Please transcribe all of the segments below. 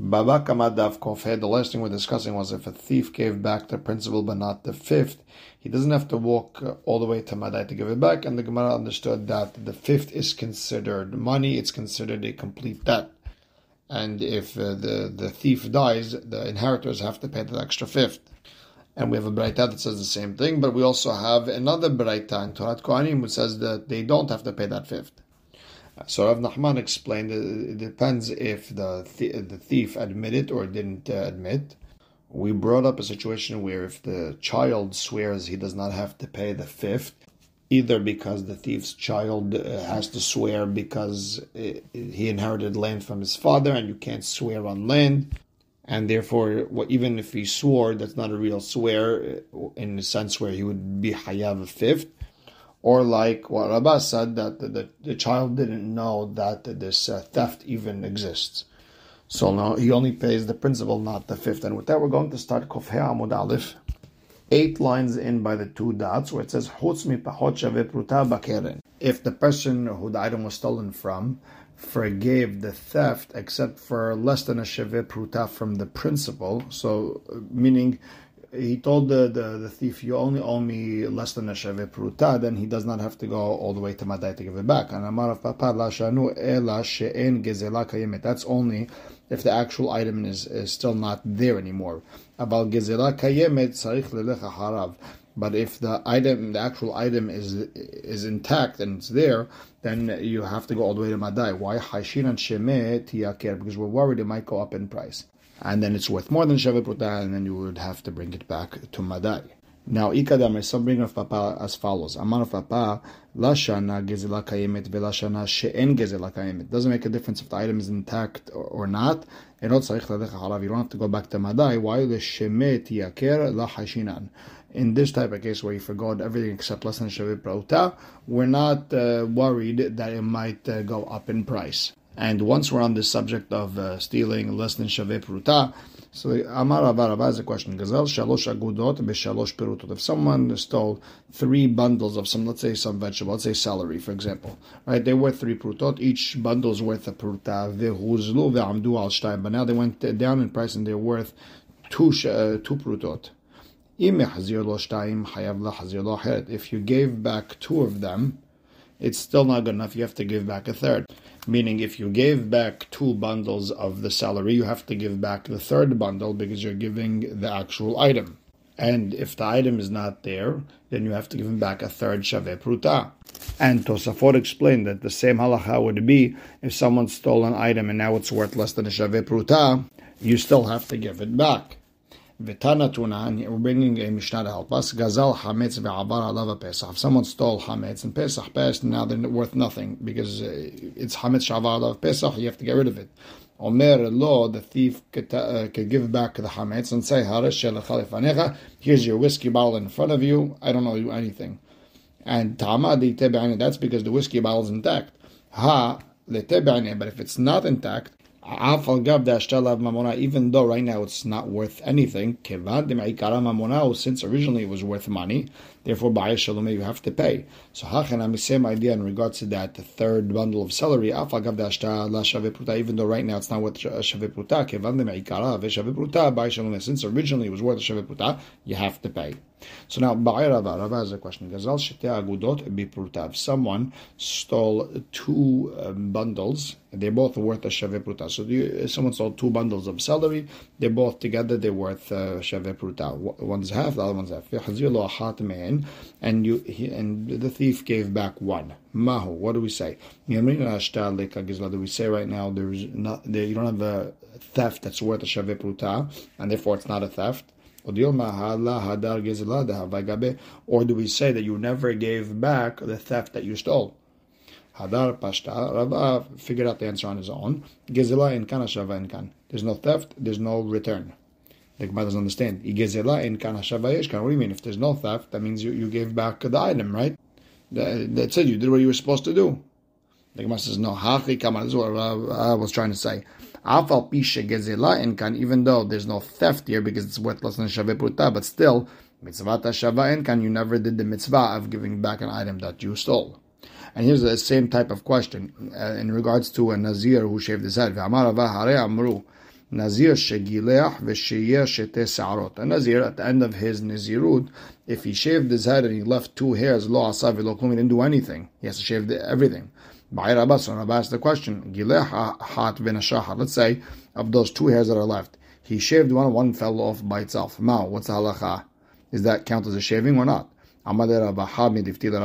Bava Kamma Daf Kofi. The last thing we're discussing was if a thief gave back the principal but not the fifth, he doesn't have to walk all the way to Madai to give it back. And the Gemara understood that the fifth is considered money; it's considered a complete debt. And if the thief dies, the inheritors have to pay that extra fifth. And we have a braita that says the same thing, but we also have another braita in Torat Kohanim which says that they don't have to pay that fifth. So Rav Nahman explained it depends if the thief admitted or didn't admit. We brought up a situation where if the child swears, he does not have to pay the fifth, either because the thief's child has to swear because he inherited land from his father and you can't swear on land, and therefore even if he swore, that's not a real swear in the sense where he would be hayav a fifth. Or like what Rabbah said, that the child didn't know that this theft even exists. So now he only pays the principal, not the fifth. And with that, we're going to start Kofhei Amud Aleph, 8 lines in by the 2 dots, where it says, if the person who the item was stolen from forgave the theft, except for less than a Shavit Ruta from the principal, so meaning, he told the thief, you only owe me less than a Shavit Ruta, then he does not have to go all the way to Madai to give it back. And Amar of Papa, la shanu ela she'en Gezela Kayemet. That's only if the actual item is still not there anymore. About Gezela Kayemet, sarich lelecha harav. But if the actual item is intact and it's there, then you have to go all the way to Madai. Why? Hashiran shemeh tiyaker, because we're worried it might go up in price. And then it's worth more than Shavit Ruta, and then you would have to bring it back to Madai. Now, Ikadam is some bringer of Papa as follows. Amar of Papa, la shana gezela kayemet ve la shana she'en gezela kayemet. Doesn't make a difference if the item is intact or not. You don't have to go back to Madai. Why? The shemet yaker la hashinan. In this type of case where you forgot everything except less than Shavit Ruta, we're not worried that it might go up in price. And once we're on the subject of stealing less than Shavit Ruta, so Amar Rabbah has a question. Gazel shalosh agudot b'shalosh perutot. If someone stole 3 bundles of some, let's say some vegetable, let's say celery, for example, right? They were 3 perutot. Each bundle's worth a peruta. Vehuzlu ve'amdu al shtayim. But now they went down in price and they're worth 2 perutot. If you gave back 2 of them, it's still not good enough. You have to give back a third. Meaning, if you gave back 2 bundles of the celery, you have to give back the third bundle because you're giving the actual item. And if the item is not there, then you have to give him back a third Shavit Ruta. And Tosafot explained that the same halacha would be if someone stole an item and now it's worth less than a Shavit Ruta, you still have to give it back. V'tanatuna, we're bringing a Mishnah to help us. Gazal Hametz ve'abar alav Pesach. If someone stole Hametz and Pesach passed, now they're worth nothing because it's Hametz shavar alav Pesach. You have to get rid of it. Omer lo, the thief could give back the Hametz and say, here's your whiskey bottle in front of you. I don't owe you anything. And that's because the whiskey bottle is intact. But if it's not intact, even though right now it's not worth anything, since originally it was worth money, therefore you have to pay. So the same idea in regards to that, the third bundle of celery, even though right now it's not worth Shavit Ruta, since originally it was worth Shavit Ruta, you have to pay. So now, Rabbah has a question. If someone stole 2 bundles, they're both worth a Shavit Ruta. So someone stole 2 bundles of celery, they're both together, they're worth Shavit Ruta. One's half, the other one's half. And the thief gave back 1. Mahu, what do we say? Do we say right now you don't have a theft that's worth a Shavit Ruta, and therefore it's not a theft? Or do we say that you never gave back the theft that you stole? Hadar Pashta, Rabbah figured out the answer on his own. Gezela inkana shava inkan. There's no theft, there's no return. The Gemara doesn't understand. Gezela inkana shava yeshkan. What do you mean? If there's no theft, that means you gave back the item, right? That's it, you did what you were supposed to do. The Gemara says, no, hachi kama. This is what I was trying to say. Afal pishe gezela enkan, even though there's no theft here because it's worth less than Shavit Ruta, but still, mitzvah shava enkan, you never did the mitzvah of giving back an item that you stole. And here's the same type of question in regards to a Nazir who shaved his head. Nazir shegileach v'sheyeh sheteh sarot. A Nazir, at the end of his Nazirut, if he shaved his head and he left two hairs, lo asa v'lo klum, he didn't do anything. He has to shave everything. B'ay Rabbah, so Rabbah asked the question, gileh ha'hat v'nashahar. Let's say, of those two hairs that are left, he shaved one fell off by itself. Mao, what's the halacha? Is that count as a shaving or not? I understand. Is the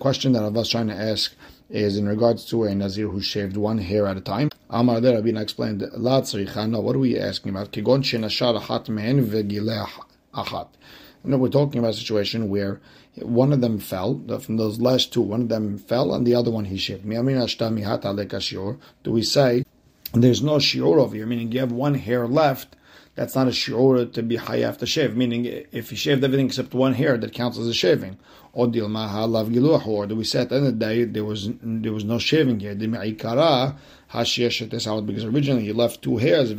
question that I was trying to ask is in regards to a Nazir who shaved one hair at a time? Amar there, Rabina explained, La tzricha, no, what are we asking about? Kigon shenashar achat mehen v'gileh achat. No, we're talking about a situation where one of them fell, from those last two, one of them fell and the other one he shaved. Do we say there's no shiur over here, meaning you have one hair left, that's not a shiur to be hayaf to shave, meaning if he shaved everything except one hair, that counts as a shaving. Or do we say at the end of the day, there was no shaving here, because originally he left two hairs, and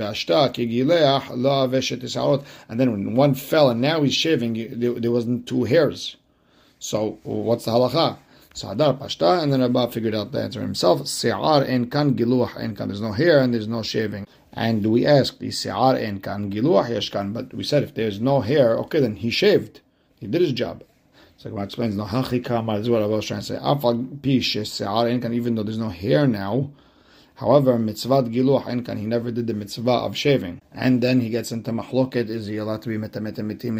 then when one fell and now he's shaving, there wasn't two hairs. So what's the halakha? Sadar Pashta, and then Rabbah figured out the answer himself. Se'ar en kan giluah en kan. There's no hair and there's no shaving. And we asked, is se'ar en kan giluah yesh kan? But we said, if there's no hair, okay, then he shaved. He did his job. So Gemara explains, no hachi kamar. This is what Rabbah was trying to say. Afal pi shesh se'ar en kan, even though there's no hair now. However, mitzvah giluah en kan, he never did the mitzvah of shaving. And then he gets into mahloket, is he allowed to be metamet mitim,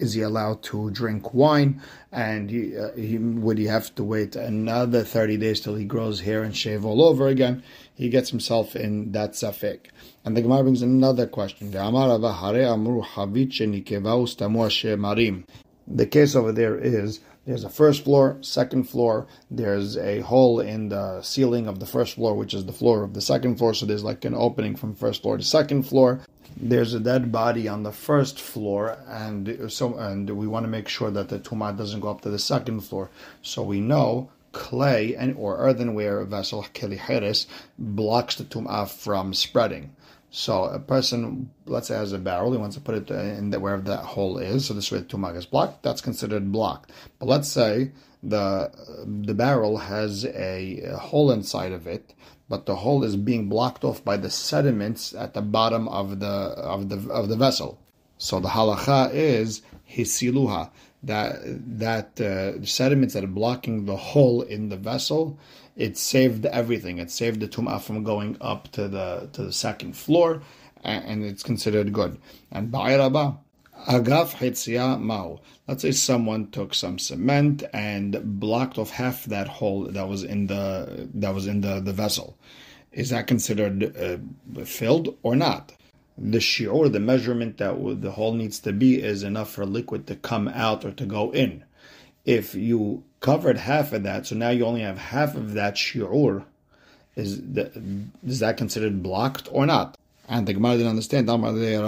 is he allowed to drink wine, and he would he have to wait another 30 days till he grows hair and shave all over again? He gets himself in that safek. And the Gemara brings another question. The case over there is, there's a first floor, second floor, there's a hole in the ceiling of the first floor, which is the floor of the second floor, so there's like an opening from first floor to second floor. There's a dead body on the first floor, and we want to make sure that the tumah doesn't go up to the second floor. So we know clay or earthenware vessel, keli heres, blocks the tumah from spreading. So a person, let's say, has a barrel. He wants to put it in wherever that hole is. So this way, the tumah is blocked. That's considered blocked. But let's say the barrel has a hole inside of it, but the hole is being blocked off by the sediments at the bottom of the vessel. So the halacha is hisiluha, that sediments that are blocking the hole in the vessel. It saved everything. It saved the tumah from going up to the second floor, and it's considered good. And ba'ay Rabbah, agaf hetzia mau. Let's say someone took some cement and blocked off half that hole that was in the vessel. Is that considered filled or not? The shiur, the measurement that the hole needs to be, is enough for liquid to come out or to go in. If you covered half of that, so now you only have half of that shi'ur, is that considered blocked or not? And the Gemara didn't understand. Lav mishnatenu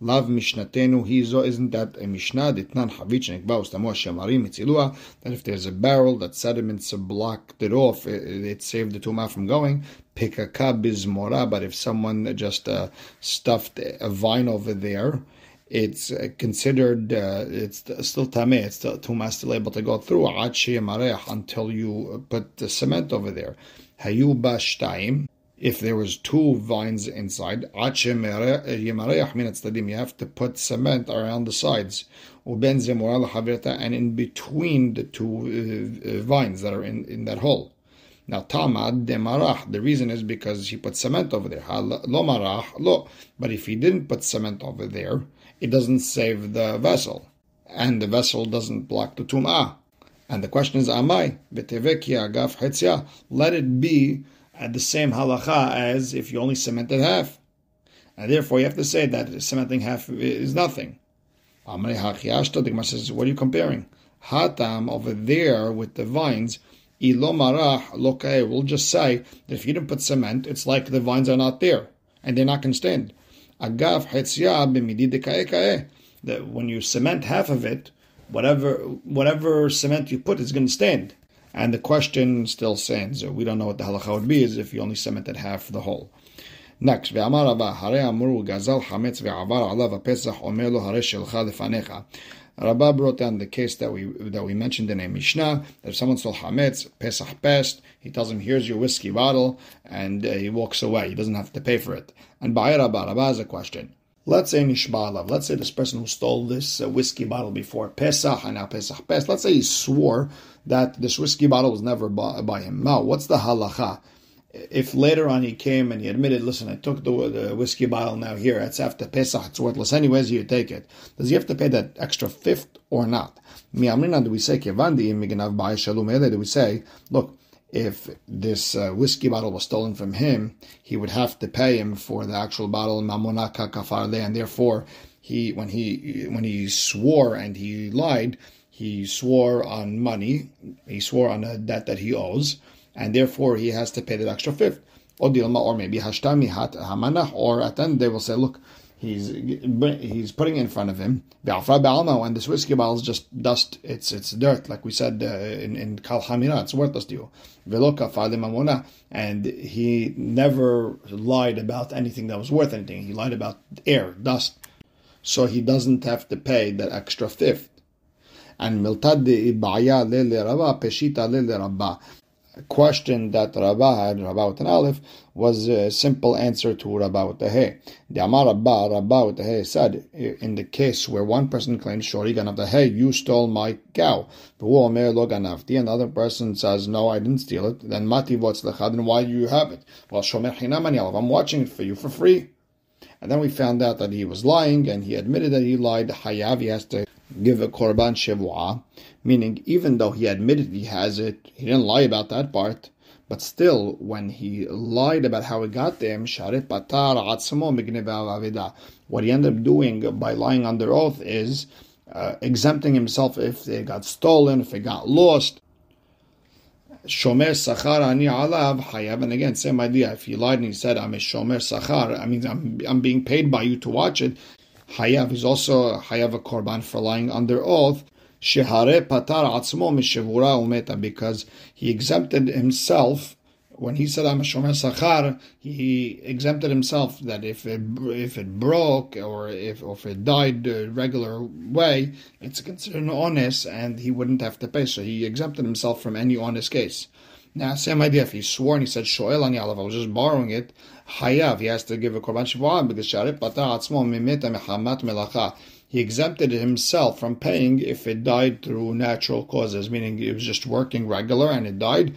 hizo, isn't that a mishnah? That if there's a barrel that sediments blocked it off, it saved the tumah from going. But if someone just stuffed a vine over there, it's considered, it's still tameh, it's still tumah, still able to go through until you put the cement over there. If there was two vines inside, you have to put cement around the sides, and in between the two vines that are in that hole. Now, tamad demarach. The reason is because he put cement over there. Lo marach lo. But if he didn't put cement over there, it doesn't save the vessel, and the vessel doesn't block the tumah. And the question is, amai beteveki agaf hetzia. Let it be at the same halacha as if you only cemented half, and therefore you have to say that cementing half is nothing. Amrei hachiashta. The Gemara says, what are you comparing? Hatam over there with the vines. We'll just say that if you didn't put cement, it's like the vines are not there, and they're not going to stand. That when you cement half of it, whatever cement you put is going to stand. And the question still stands. We don't know what the halacha would be is if you only cemented half the whole. Next, Rabbah brought down the case that we mentioned in a Mishnah, that if someone sold Hametz, Pesach passed, he tells him, here's your whiskey bottle, and he walks away. He doesn't have to pay for it. And by Rabbah has a question. Let's say Nishba'alav. Let's say this person who stole this whiskey bottle before Pesach, and now Pesach passed. Let's say he swore that this whiskey bottle was never by him. Now, what's the halacha? If later on he came and he admitted, listen, I took the whiskey bottle now here, it's after Pesach, it's worthless anyways, you take it. Does he have to pay that extra fifth or not? Do we say, look, if this whiskey bottle was stolen from him, he would have to pay him for the actual bottle, and therefore, when he swore and he lied, he swore on money, he swore on a debt that he owes, and therefore he has to pay that extra fifth. Or maybe hashtami hamanach, or at the end they will say, look, he's putting it in front of him. And this whiskey bottle is just dust, it's dirt, like we said in Kal Hamira, it's worthless to you. And he never lied about anything that was worth anything. He lied about air, dust. So he doesn't have to pay that extra fifth. And miltad ibaya lele rabba, peshita lele rabba. A question that Rabbah had, Rabbah with an Aleph, was a simple answer to Rabbah with a He. The Amar Rabbah, Rabbah with a He, said, in the case where one person claims, Shori ganav the He, you stole my cow. And the other person says, no, I didn't steal it. Then Mati vots lecha, then why do you have it? Well, Shomer Chinam ani alav, I'm watching it for you for free. And then we found out that he was lying, and he admitted that he lied. Hayav, he has to give a Korban Shavuah, meaning even though he admitted he has it, he didn't lie about that part, but still, when he lied about how he got them, what he ended up doing by lying under oath is exempting himself if it got stolen, if it got lost. Shomer Sakhar ani alav hayav, and again, same idea. If he lied and he said, I'm a Shomer Sakhar, I mean, I'm being paid by you to watch it, hayav is also hayav a korban for lying under oath. Shehare patar atzmo mishevura umeta, because he exempted himself when he said I'm a shomer sakhar. He exempted himself that if it broke or if it died the regular way, it's considered an honest, and he wouldn't have to pay. So he exempted himself from any honest case. Now, same idea. If he swore and he said shoel ani alav, I was just borrowing it, hayav, he has to give a korban shiva, because sharei patar atzmo mimeta mehamat melacha. He exempted himself from paying if it died through natural causes, meaning it was just working regular and it died,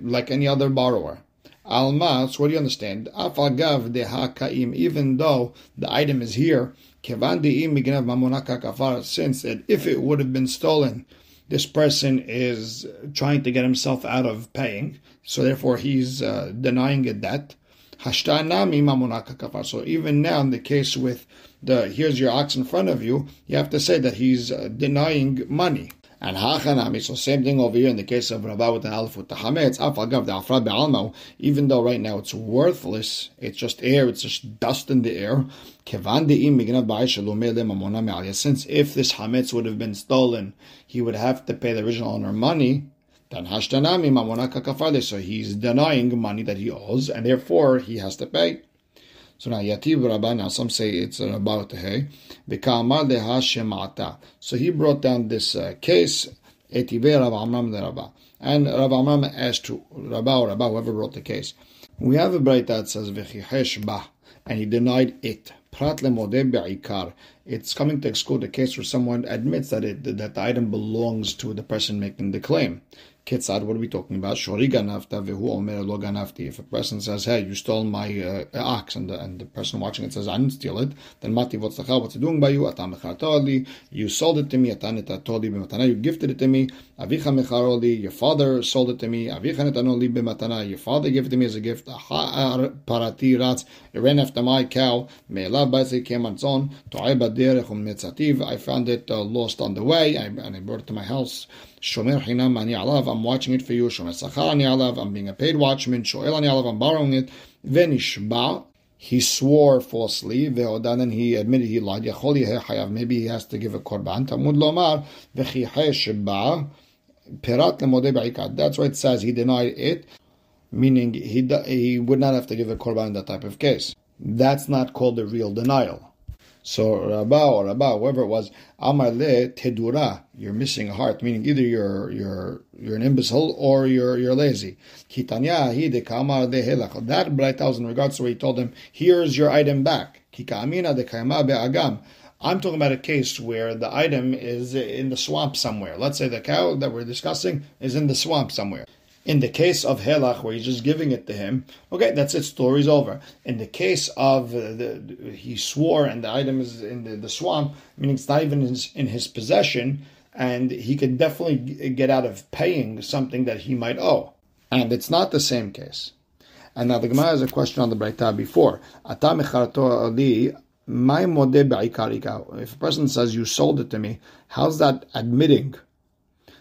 like any other borrower. Alma, so what do you understand? Afagav deha kaim, even though the item is here, kevan deim mignav mamonaka kafar, since that if it would have been stolen, this person is trying to get himself out of paying, so therefore he's denying a debt. Hashtanami mamonaka kafar. So even now in the case with the here's your ox in front of you, you have to say that he's denying money. And hachanami, so same thing over here in the case of Rabbah with an Aleph with the Hametz, afagav de'afra be'almo, even though right now it's worthless, it's just air, it's just dust in the air, kevan de'im mignav ba'ay shalomei le'mamona me'aliyah, since if this Hametz would have been stolen, he would have to pay the original owner money, then hashtanami mamona kakafade, so he's denying money that he owes, and therefore he has to pay. So now Yatib Rabbah, now some say it's about hey, B'kamar deha shemata. So he brought down this case, Etivei Rav Amram de Rabbah. And Rav Amram asked to Rabbah or Rabbah, whoever brought the case. We have a braita that says, V'chichesh bah, and he denied it. Prat lemodeh be'ikar. It's coming to exclude the case where someone admits that the item belongs to the person making the claim. Ketzad, what are we talking about? Shori ganavta vehu omer lo ganavti. If a person says, hey, you stole my ox, and the person watching it says, I didn't steal it, then mati votzacha, what's it doing by you? Atam mechartoli, you sold it to me. Atan netatoli b'matana, you gifted it to me. Avicha mecharoli, your father sold it to me. Avicha netanoli b'matana, your father gave it to me as a gift. Ahar parati ratz, it ran after my cow. Me'elav ba'atzei came on its own. To'ai baderech u'metzativ, I found it lost on the way, and I brought it to my house. Shomer Chinam ani alav, I'm watching it for you. Shomer Sakhar ani alav, I'm being a paid watchman. Shoel ani alav, I'm borrowing it. Venishba, he swore falsely. Ve'odan, and he admitted he lied. Yachol yeheh hayav, maybe he has to give a korban. Tamud lomar v'chicheh sheba perat lemodeh b'ikad. That's why it says he denied it, meaning he would not have to give a korban in that type of case. That's not called a real denial. So Rabbah or Rabbah, whoever it was, Amar le tedura, you're missing a heart, meaning either you're an imbecile or you're lazy. Kitanya hi de kamar de helach. That Braita was in regards to where he told him, here's your item back. Kikaamina de kaima be'agam. I'm talking about a case where the item is in the swamp somewhere. Let's say the cow that we're discussing is in the swamp somewhere. In the case of Helach, where he's just giving it to him, okay, that's it, story's over. In the case of he swore and the item is in the swamp, meaning it's not even in his possession, and he could definitely get out of paying something that he might owe. And it's not the same case. And now the Gemara has a question on the Braita before. If a person says, you sold it to me, how's that admitting?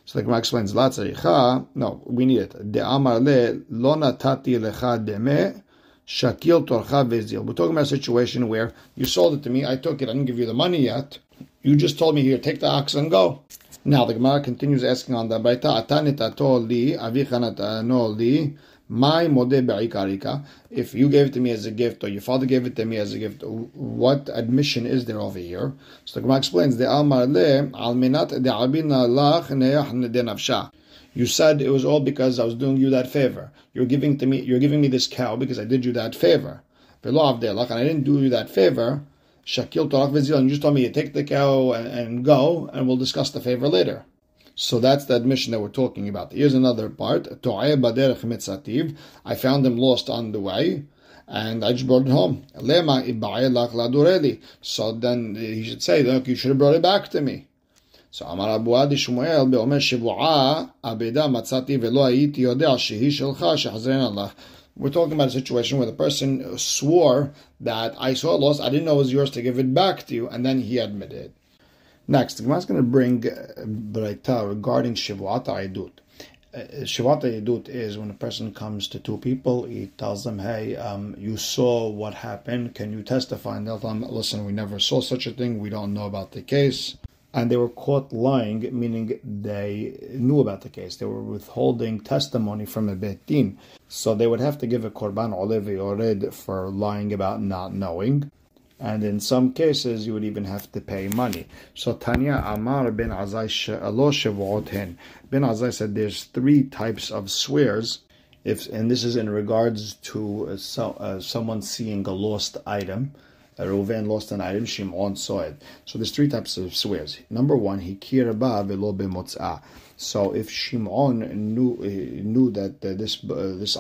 So the Gemara explains, La tzaricha, no, we need it. De amar le, lo natati lecha deme, shakil torcha vezil. We're talking about a situation where you sold it to me, I took it, I didn't give you the money yet. You just told me, here, take the ox and go. Now the Gemara continues asking on the Braita, atanitato li, avichanatano li, my modeh be'ikarika. If you gave it to me as a gift, or your father gave it to me as a gift, what admission is there over here? So the Gemara explains, the Amar le alminat de abina lach neyach de nafsha. You said it was all because I was doing you that favor. You're giving me this cow because I did you that favor. Velo avdelach, and I didn't do you that favor. Shakil torach v'zil, and you just told me you take the cow and go, and we'll discuss the favor later. So that's the admission that we're talking about. Here's another part. I found him lost on the way, and I just brought it home. So then he should say, look, you should have brought it back to me. So Amar Abu Adi Shmuel be'omer shevu'a abeda matzati ve'lo ha'iti yodea shehi shelcha shehazren Allah. We're talking about a situation where the person swore that I saw it lost, I didn't know it was yours to give it back to you, and then he admitted. Next, the Gemara is going to bring Braita regarding Shavuat Ha'edut. Shavuat Ha'edut is when a person comes to two people, he tells them, hey, you saw what happened, can you testify? And they'll tell him, listen, we never saw such a thing, we don't know about the case. And they were caught lying, meaning they knew about the case. They were withholding testimony from a Beit Din. So they would have to give a Korban Olevi Ored for lying about not knowing. And in some cases, you would even have to pay money. So Tanya Amar Bin Azai Shelo Shavuot Hen. Bin Azai said there's three types of swears. And this is in regards to someone seeing a lost item. Reuven lost an item, Shimon saw it. So there's three types of swears. Number one, Hikir ba velo b'motzah. So if Shimon knew that this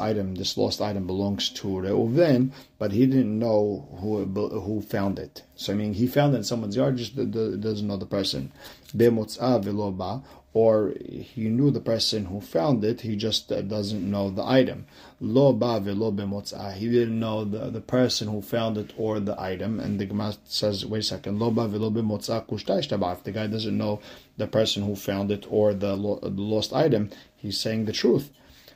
lost item belongs to Reuven, but he didn't know who found it. So I mean, he found it in someone's yard, just doesn't know the person. B'motzah velo ba, or he knew the person who found it, he just doesn't know the item. Lo ba velo b'motzah, he didn't know the person who found it or the item. And the Gemara says, wait a second, lo ba velo b'motzah kushta ishtabah. If the guy doesn't know the person who found it or the lost item, he's saying the truth.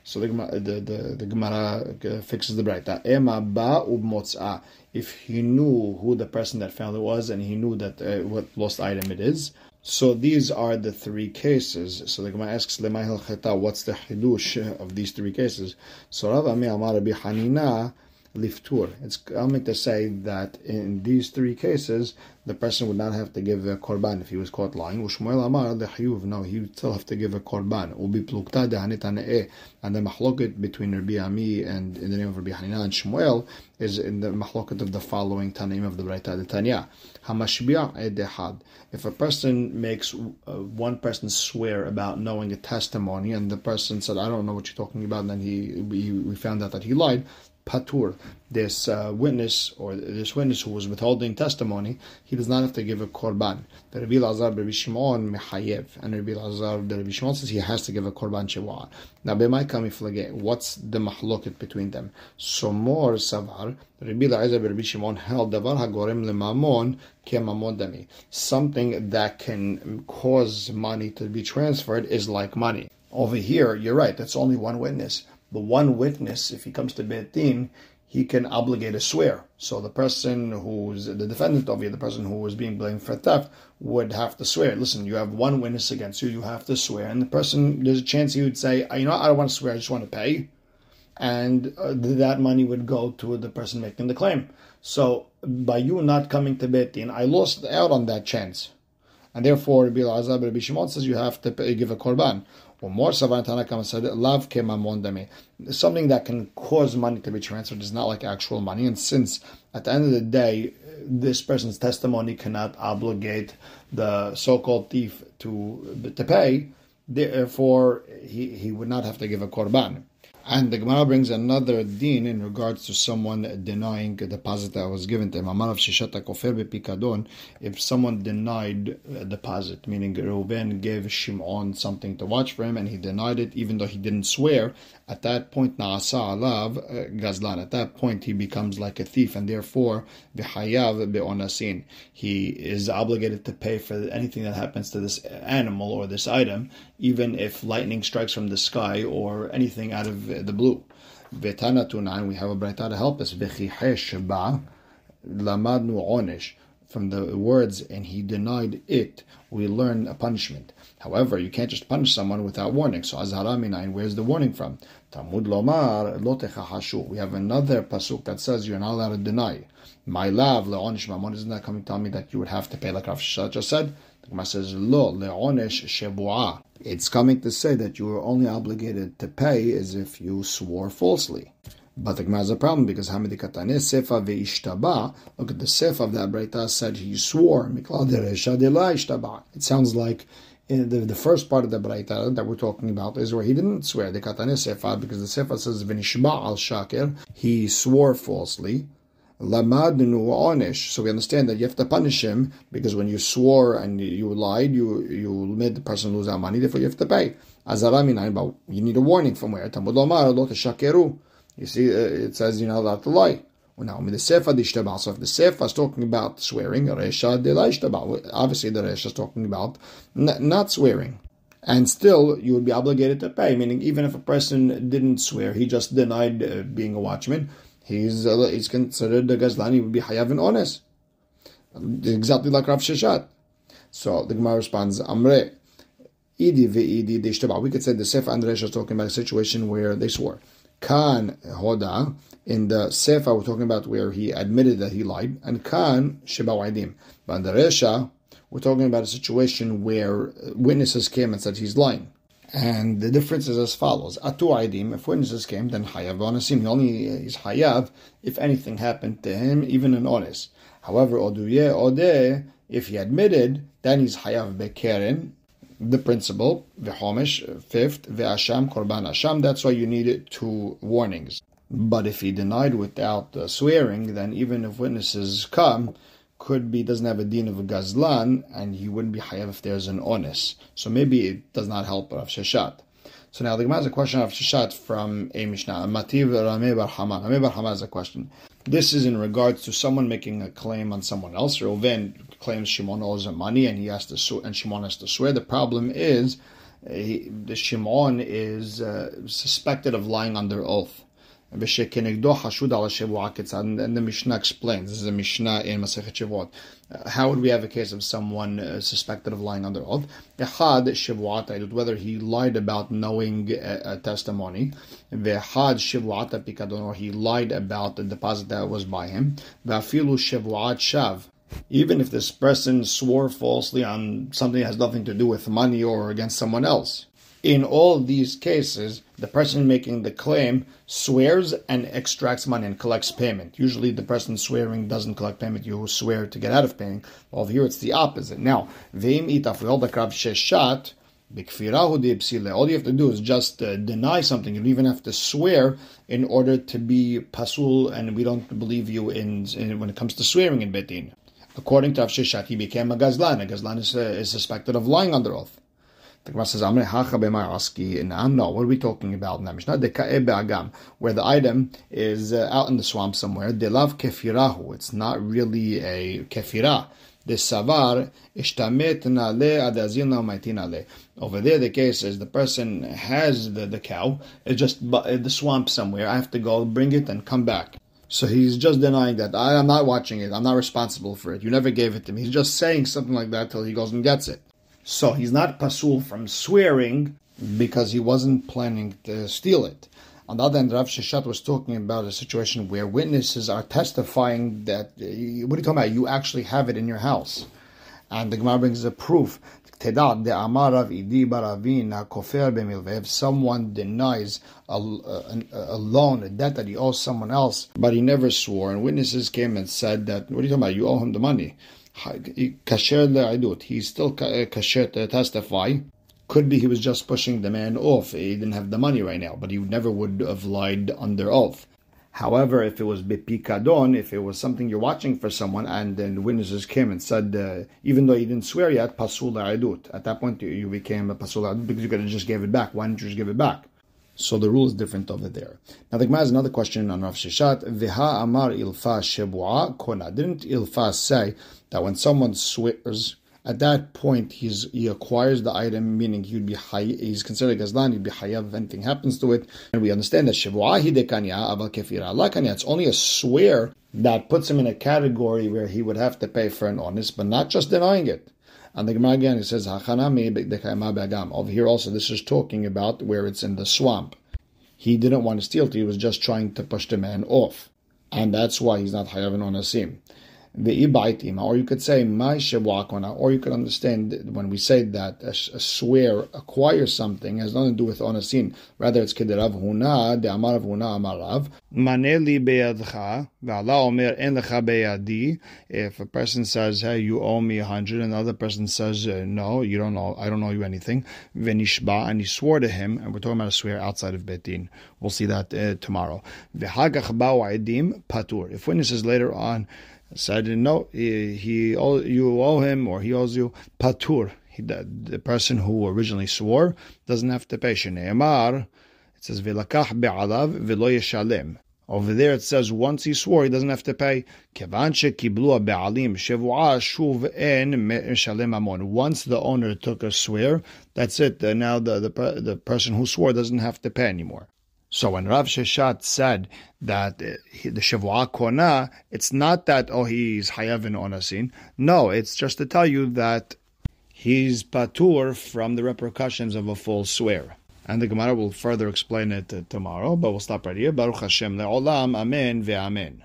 So the Gemara fixes the Braita. Ema ba ub'motzah. If he knew who the person that found it was, and he knew that what lost item it is. So these are the three cases. So the Gemara asks, what's the chidush of these three cases? So Rav Ami Amar Rabbi Hanina liftur. It's common to say that in these three cases, the person would not have to give a korban if he was caught lying. Shmuel Amar lechiyuv. No, he would still have to give a korban. Ubi plukta dehanitane. And the machloket between Rabbi Ami and in the name of Rabbi Hanina and Shmuel is in the machloket of the following tanim of the Braita de Tanya. Hamashbiah edehad. If a person makes one person swear about knowing a testimony, and the person said, "I don't know what you're talking about," and then we found out that he lied. Patur, this witness who was withholding testimony, he does not have to give a korban. The Rabbi Lazar, Rabbi Shimon mechayev, and Rabbi Lazar, the Rabbi Shimon says he has to give a korban shiva. Now, b'may kamiflage, what's the machloket between them? Shomer Sakhar, Rabbi Lazar, Rabbi Shimon held davar hagorem lemamon kemamon dami. Something that can cause money to be transferred is like money. Over here, you're right. That's only one witness. But one witness, if he comes to Beit Din, he can obligate a swear. So the person who's the defendant over here, the person who was being blamed for theft, would have to swear. Listen, you have one witness against you, you have to swear. And the person, there's a chance he would say, I don't want to swear, I just want to pay. and that money would go to the person making the claim. So by you not coming to Beit Din, I lost out on that chance. And therefore, Rabbi Lazar, Rabbi Shimon says you have to give a korban. Or more, something that can cause money to be transferred is not like actual money. And since at the end of the day, this person's testimony cannot obligate the so-called thief to pay, therefore he would not have to give a korban. And the Gemara brings another din in regards to someone denying the deposit that was given to him. If someone denied a deposit, meaning Reuven gave Shimon something to watch for him and he denied it even though he didn't swear, at that point, at that point he becomes like a thief, and therefore he is obligated to pay for anything that happens to this animal or this item, even if lightning strikes from the sky or anything out of the blue. We have a braita to help us. From the words, and he denied it, we learn a punishment. However, you can't just punish someone without warning. So azhara minayin, where's the warning from? Tamud lomar lo techahashu. We have another pasuk that says you're not allowed to deny. My love, leonish mamon, isn't that coming to tell me that you would have to pay like Rav Sheshat just said? The Gemara says lo leonish shebuah. It's coming to say that you are only obligated to pay as if you swore falsely. But the Gemara has a problem because Hamidikatane Sefa ve'ishtaba. Look at the Sefa of that Breita said he swore. It sounds like in the first part of the Breita that we're talking about is where he didn't swear. The Katane Sefa, because the Sefa says Vinishba al Shakir, he swore falsely. Lamadnu onish. So we understand that you have to punish him because when you swore and you lied, you made the person lose our money. Therefore, you have to pay. Azaraminain, but you need a warning from where. Tamud lomar lo teshakeru. You see, it says you're not allowed to lie. Well, now, the Sefer d'ishtabah. So if the Sefer is talking about swearing, Resha de la ishtabah. Obviously, the Resha is talking about not swearing. And still, you would be obligated to pay. Meaning, even if a person didn't swear, he just denied being a watchman, he's considered a gazlan. He would be hayav and honest. Exactly like Rav Sheshat. So the Gemara responds, Amre, idi ve'idi d'ishtabah. We could say the Sefer and Resha is talking about a situation where they swore. Kan Hoda, in the Sefa we're talking about where he admitted that he lied, and Kan Sheba Waidim. But in the Resha, we're talking about a situation where witnesses came and said he's lying. And the difference is as follows. Atu Aidim, if witnesses came, then Hayav Onasim. He only is Hayav if anything happened to him, even an honest. However, Oduye Odeh, if he admitted, then he's Hayav Bekeren, the principal, v'chomesh, fifth, v'asham, korban asham. That's why you needed two warnings. But if he denied without swearing, then even if witnesses come, doesn't have a din of a gazlan, and he wouldn't be hayav if there's an ones. So maybe it does not help Rav Sheshat. So now the Gemara has a question of Sheshat from a Mishnah. Mativ Rameh Bar Haman. Rameh Bar Haman has a question. This is in regards to someone making a claim on someone else. Reuven claims Shimon owes him money, and Shimon has to swear. The problem is, Shimon is suspected of lying under oath. And the Mishnah explains, this is a Mishnah in Masechet Shavuot. How would we have a case of someone suspected of lying under oath? Whether he lied about knowing a testimony, or he lied about the deposit that was by him, even if this person swore falsely on something that has nothing to do with money or against someone else. In all these cases, the person making the claim swears and extracts money and collects payment. Usually the person swearing doesn't collect payment. You swear to get out of paying. Over here, it's the opposite. Now, all you have to do is just deny something. You don't even have to swear in order to be pasul, and we don't believe you when it comes to swearing in Beit Din. According to Rav Sheshat, he became a gazlan. A gazlan is suspected of lying under oath. The Gemara says, no, what are we talking about? Where the item is out in the swamp somewhere. It's not really a kefirah. Over there, the case is the person has the cow. It's just in the swamp somewhere. I have to go bring it and come back. So he's just denying that. I'm not watching it. I'm not responsible for it. You never gave it to me. He's just saying something like that till he goes and gets it. So he's not pasul from swearing because he wasn't planning to steal it. On the other hand, Rav Sheshat was talking about a situation where witnesses are testifying that, what are you talking about? You actually have it in your house. And the Gemara brings a proof. If someone denies a loan, a debt that he owes someone else, but he never swore, and witnesses came and said that, what are you talking about? You owe him the money. He's still kasher to testify. Could be he was just pushing the man off. He didn't have the money right now, but he never would have lied under oath. However, if it was bipikadon, if it was something you're watching for someone, and then the witnesses came and said, even though you didn't swear yet, pasul ha'edut. At that point, you became a pasul ha'edut because you could have just gave it back. Why didn't you just give it back? So the rule is different over there. Now the Gemara has another question on Rav Sheshat. V'ha amar ilfa shebua kona. Didn't ilfa say that when someone swears, at that point, he acquires the item, meaning he's considered a gazlan, he'd be hayav if anything happens to it. And we understand that shevuah hidekanya, aval kefira alakanya. It's only a swear that puts him in a category where he would have to pay for an onus, but not just denying it. And the Gemara again, it says, hachanami b'dekayma b'agam. Over here also, this is talking about where it's in the swamp. He didn't want to steal it, he was just trying to push the man off. And that's why he's not hayav an onasim. Or you could say, or you could understand when we say that a swear acquires something has nothing to do with onasin. Rather, it's kederav huna, de amarav huna amarav. Maneli beyadcha, ve'ala omer en lecha beyadi. If a person says, hey, you owe me 100, and the other person says, no, you don't know, I don't owe you anything. Venishba, and he swore to him, and we're talking about a swear outside of Beit Din. We'll see that tomorrow. V'hagach ba'u edim patur. If witnesses later on said, no, you owe him or he owes you, patur. The person who originally swore doesn't have to pay. It says, v'lakach be'alav v'lo yeshalem. Over there it says, once he swore, he doesn't have to pay. Once the owner took a swear, that's it. Now the person who swore doesn't have to pay anymore. So when Rav Sheshat said that the Shevuah Kona, it's not that, oh, he's Hayav in Onasin. No, it's just to tell you that he's Patur from the repercussions of a full swear. And the Gemara will further explain it tomorrow, but we'll stop right here. Baruch Hashem le'olam, amen ve'amen.